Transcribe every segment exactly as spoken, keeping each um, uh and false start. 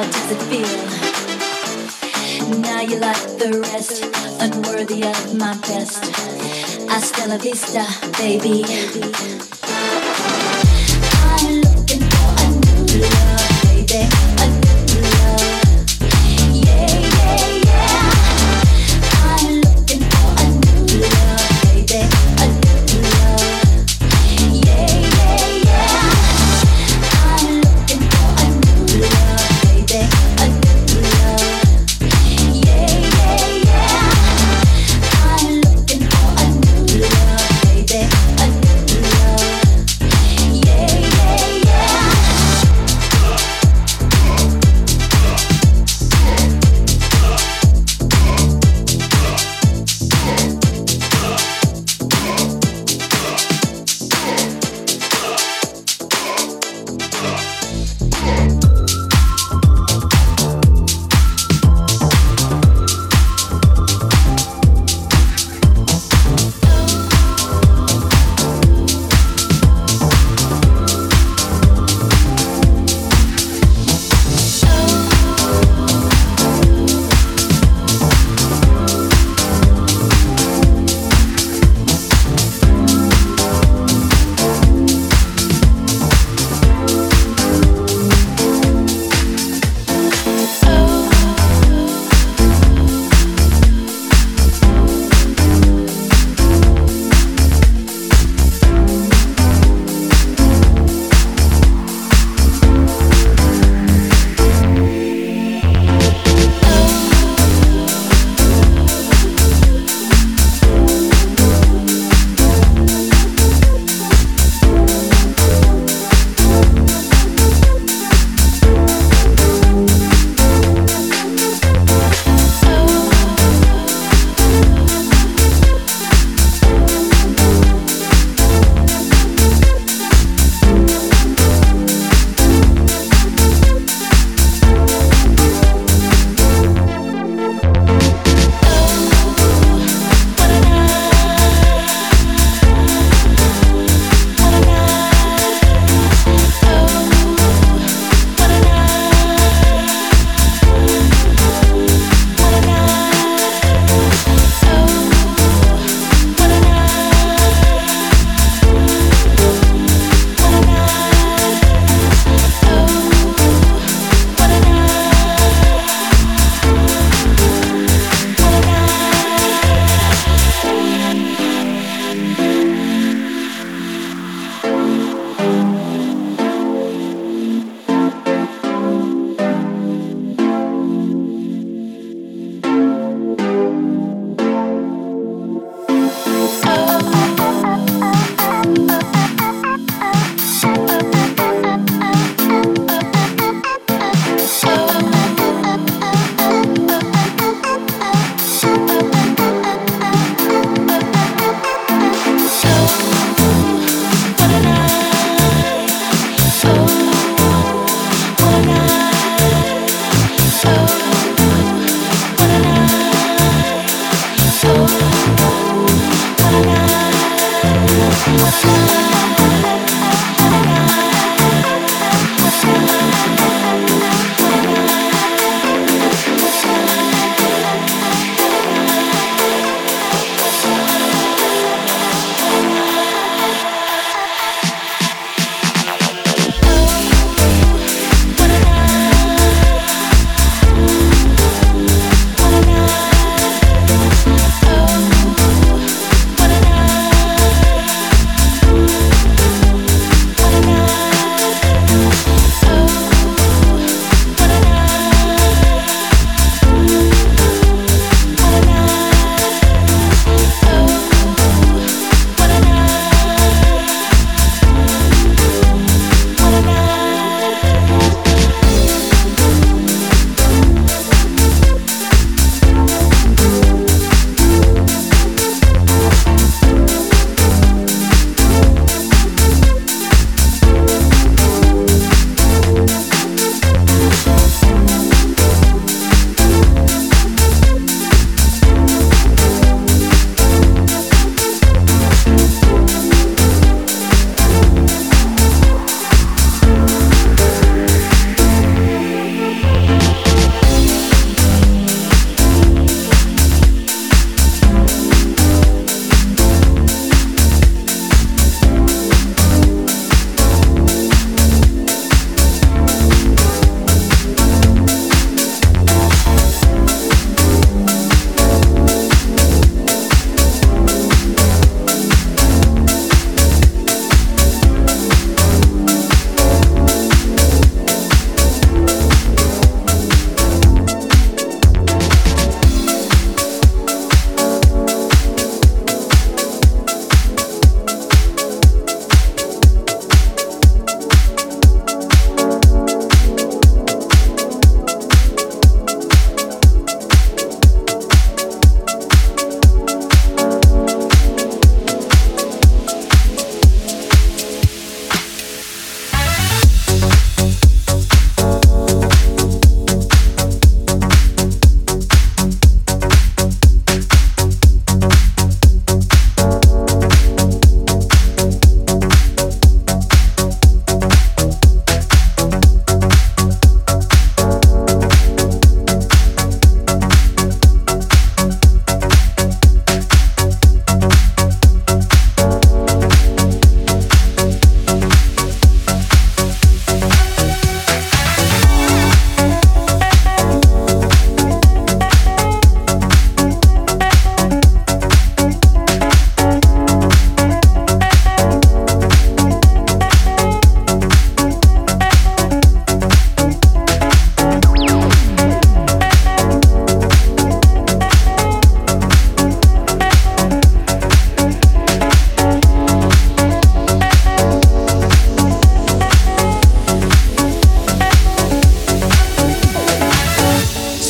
How does it feel? Now you're like the rest, unworthy of my best. Hasta la vista, baby. I'm looking for a new love, baby. A new love. Yeah, yeah, yeah. I'm looking for a new love, baby. A new love. Yeah, yeah, yeah. I'm looking for a new love, baby. A new love. Yeah, yeah, yeah. I'm looking for a new love, baby. A new love.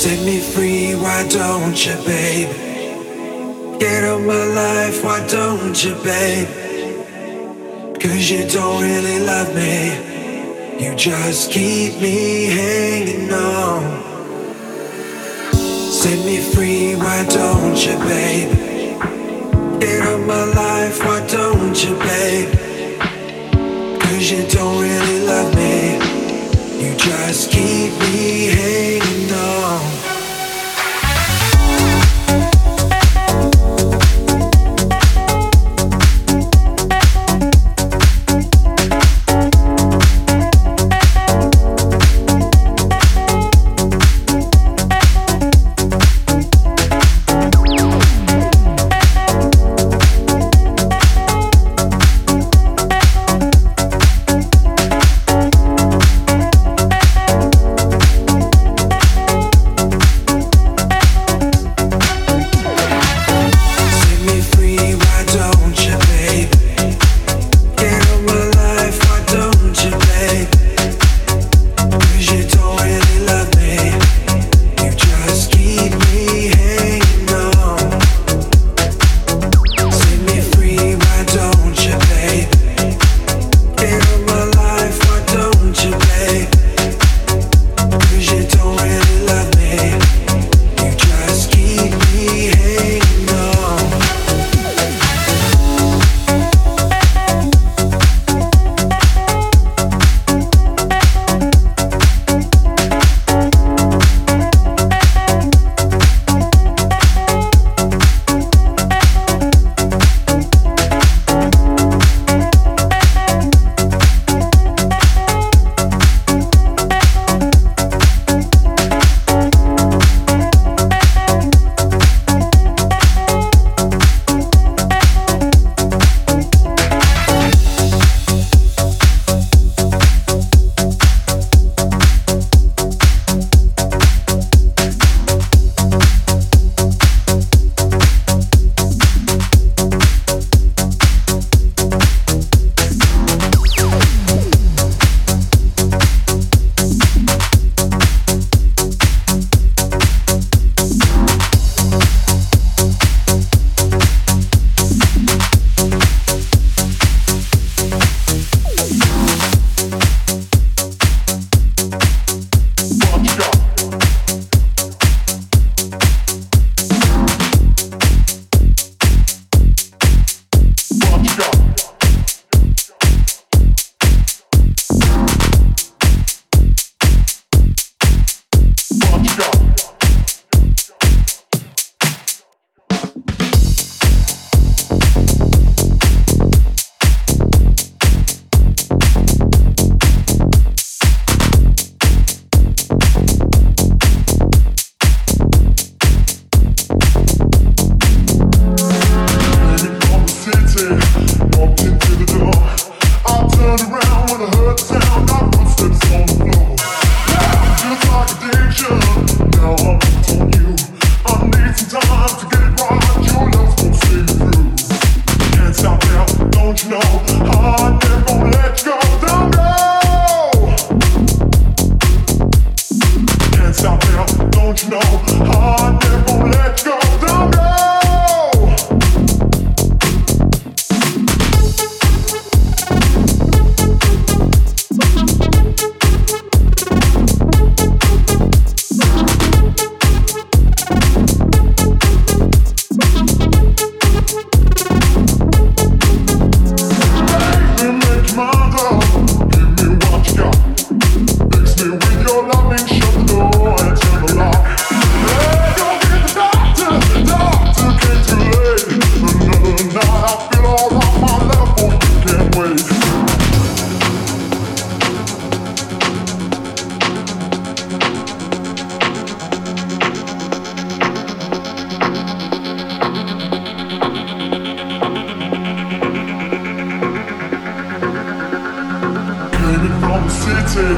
Set me free, why don't you, babe? Get out my life, why don't you, babe? Cause you don't really love me, you just keep me hanging on. Set me free, why don't you, babe? Get out my life, why don't you, babe? Cause you don't really love me, you just keep me hanging on.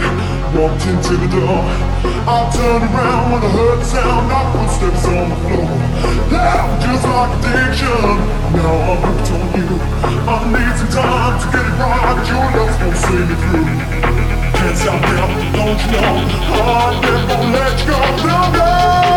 Don't you know, I never let go, no, no.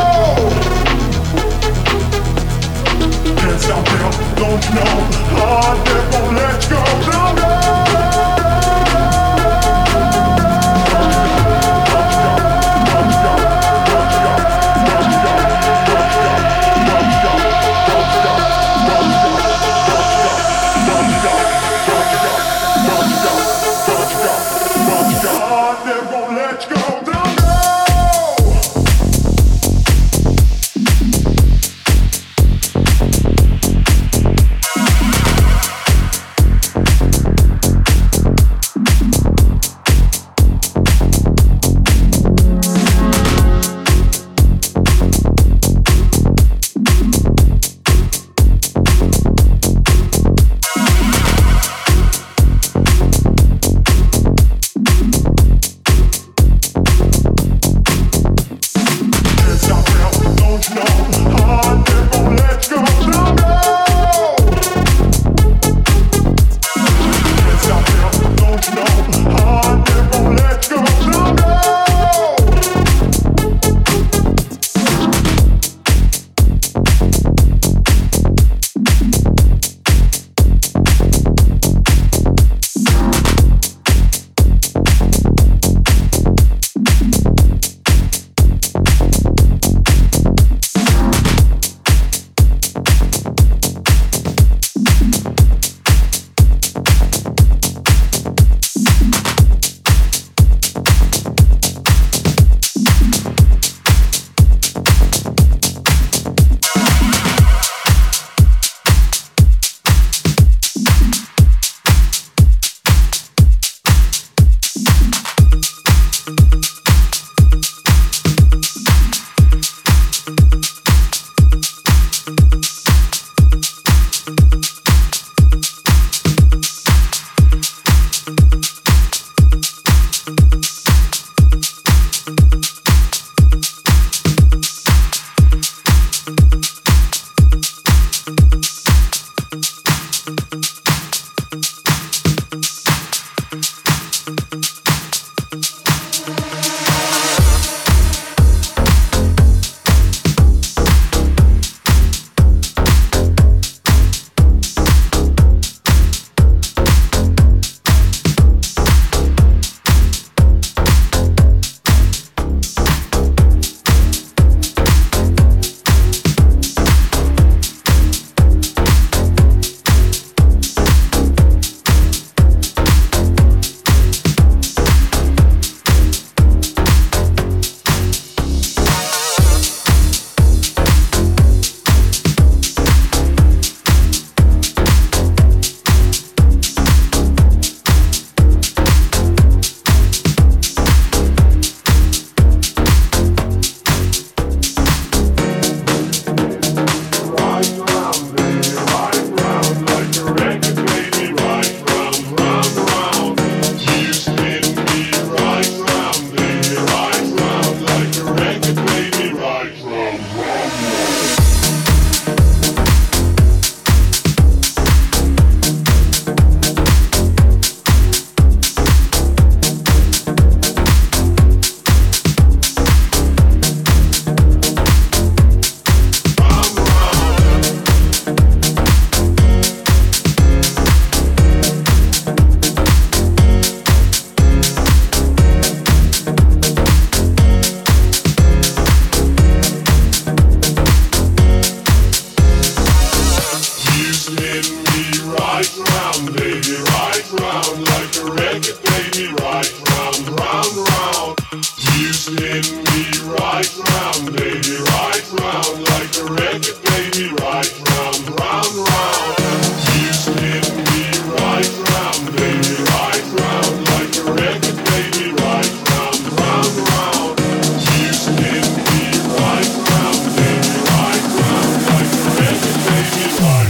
right round, baby, right round, like a record, baby, right round, round, round. You spin me right round, baby, right round, like a record, baby, right round, round, round. You spin me right round, baby, right round, like a record, baby, right round, round.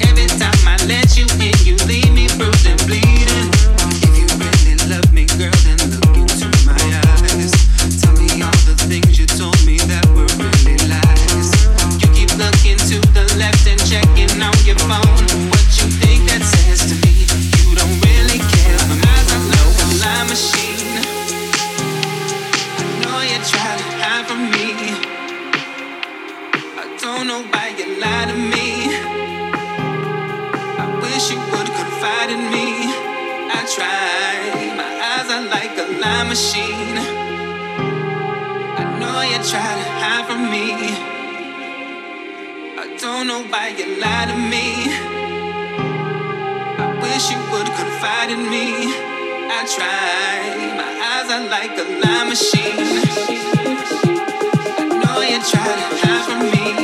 Every time I high. My eyes are like a line machine. I know you try to hide from me. I don't know why you lie to me. I wish you would confide in me. I try. My eyes are like a line machine. I know you try to hide from me.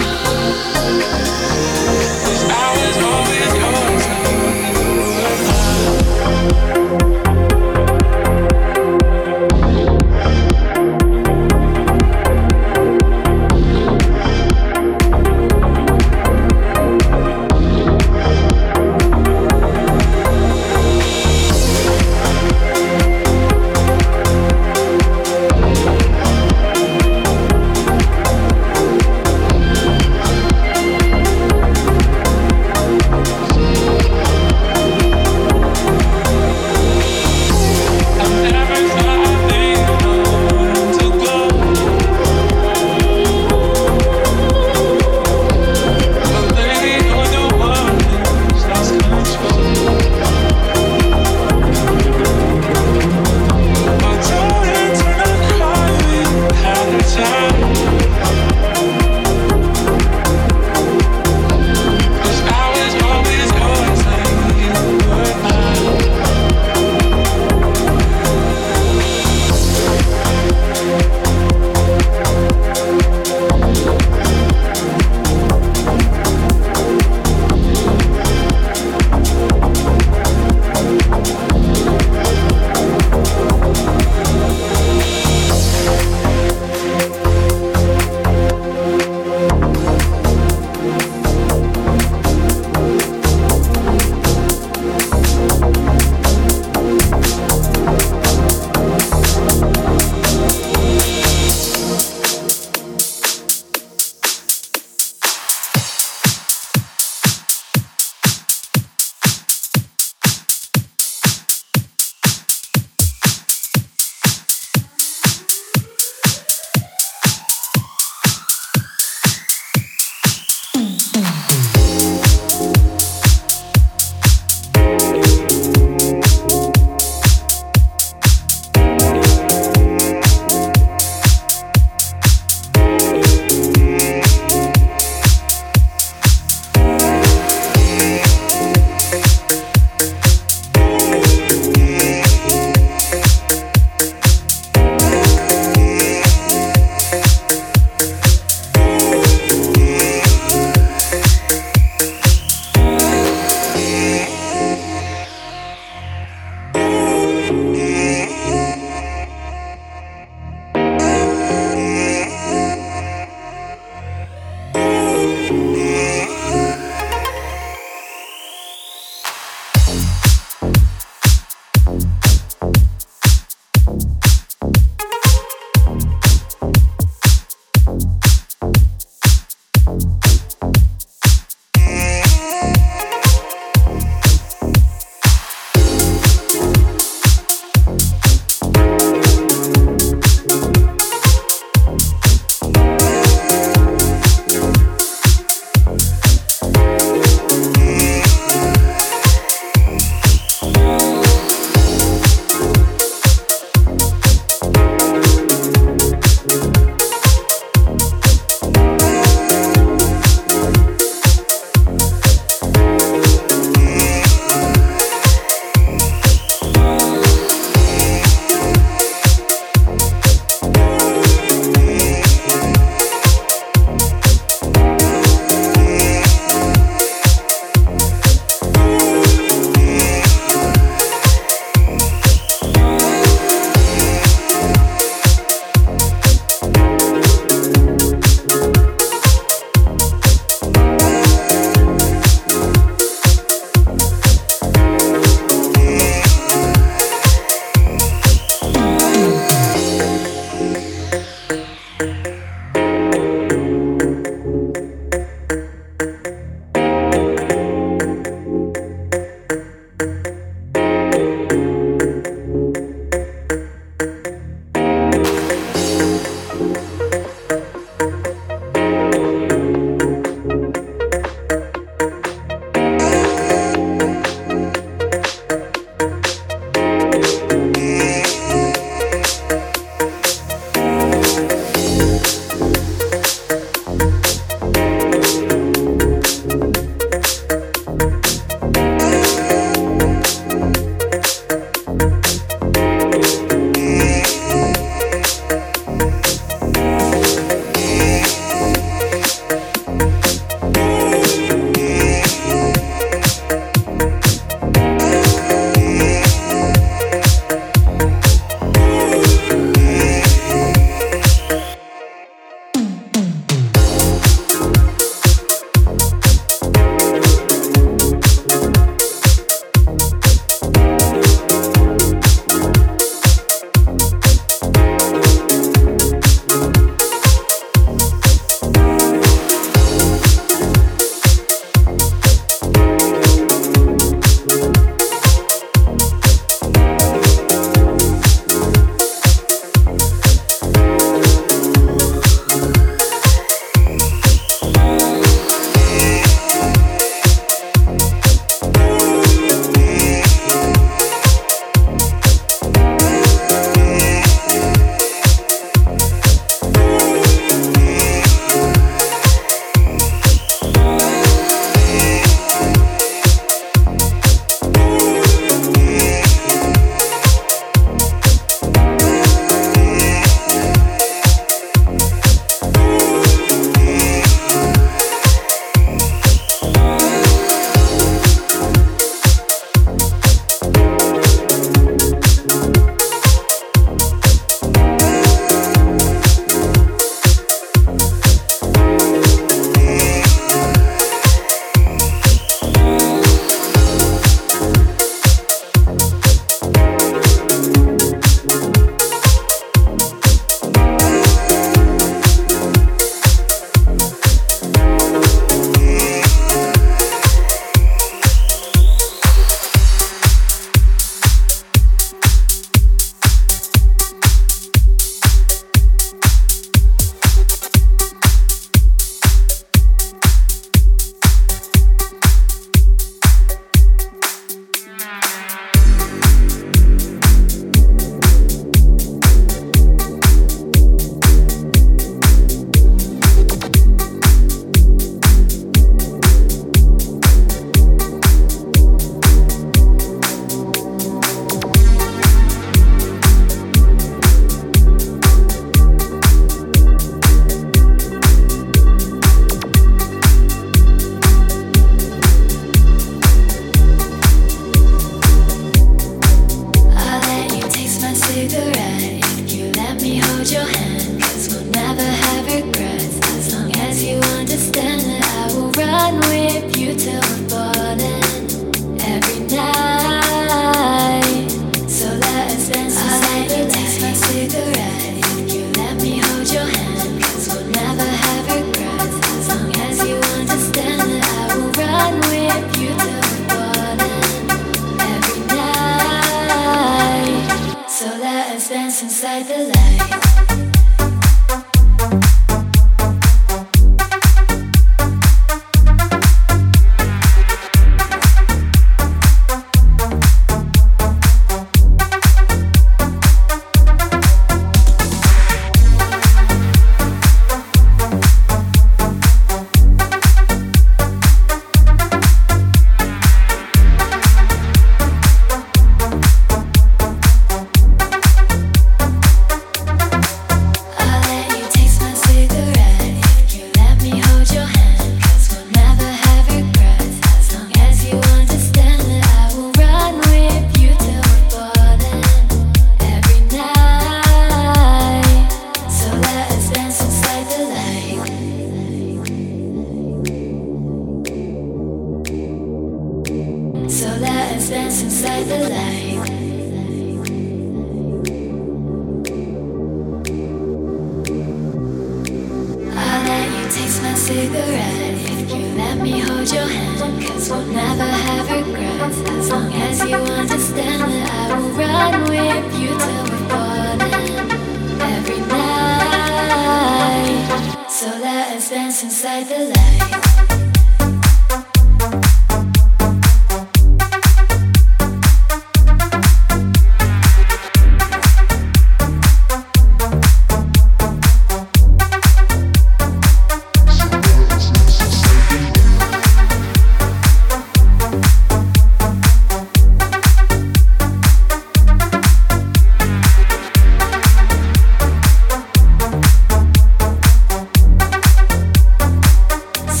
So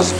голос.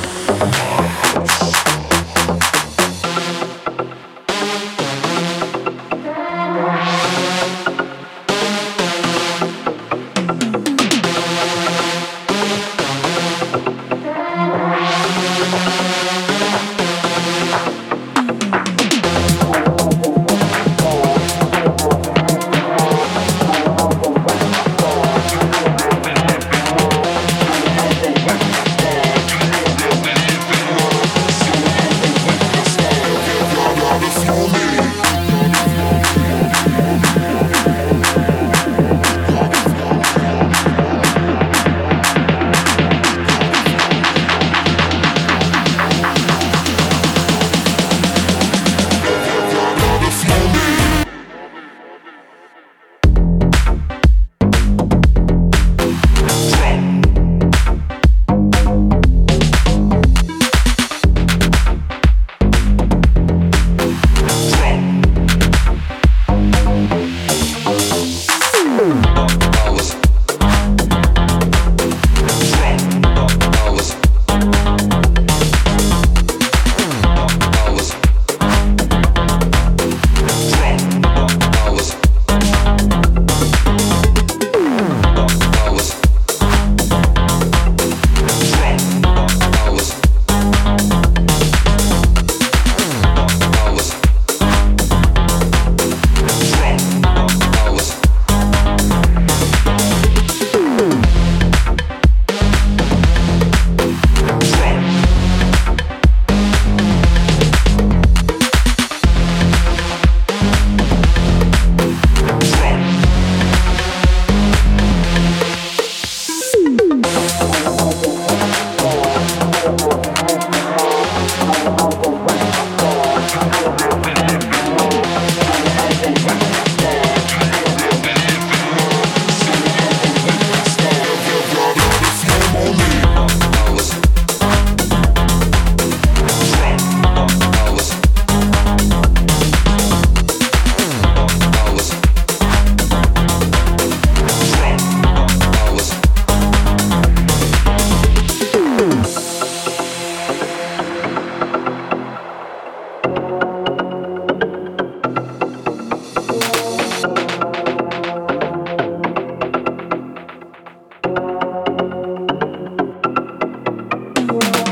We'll be right back.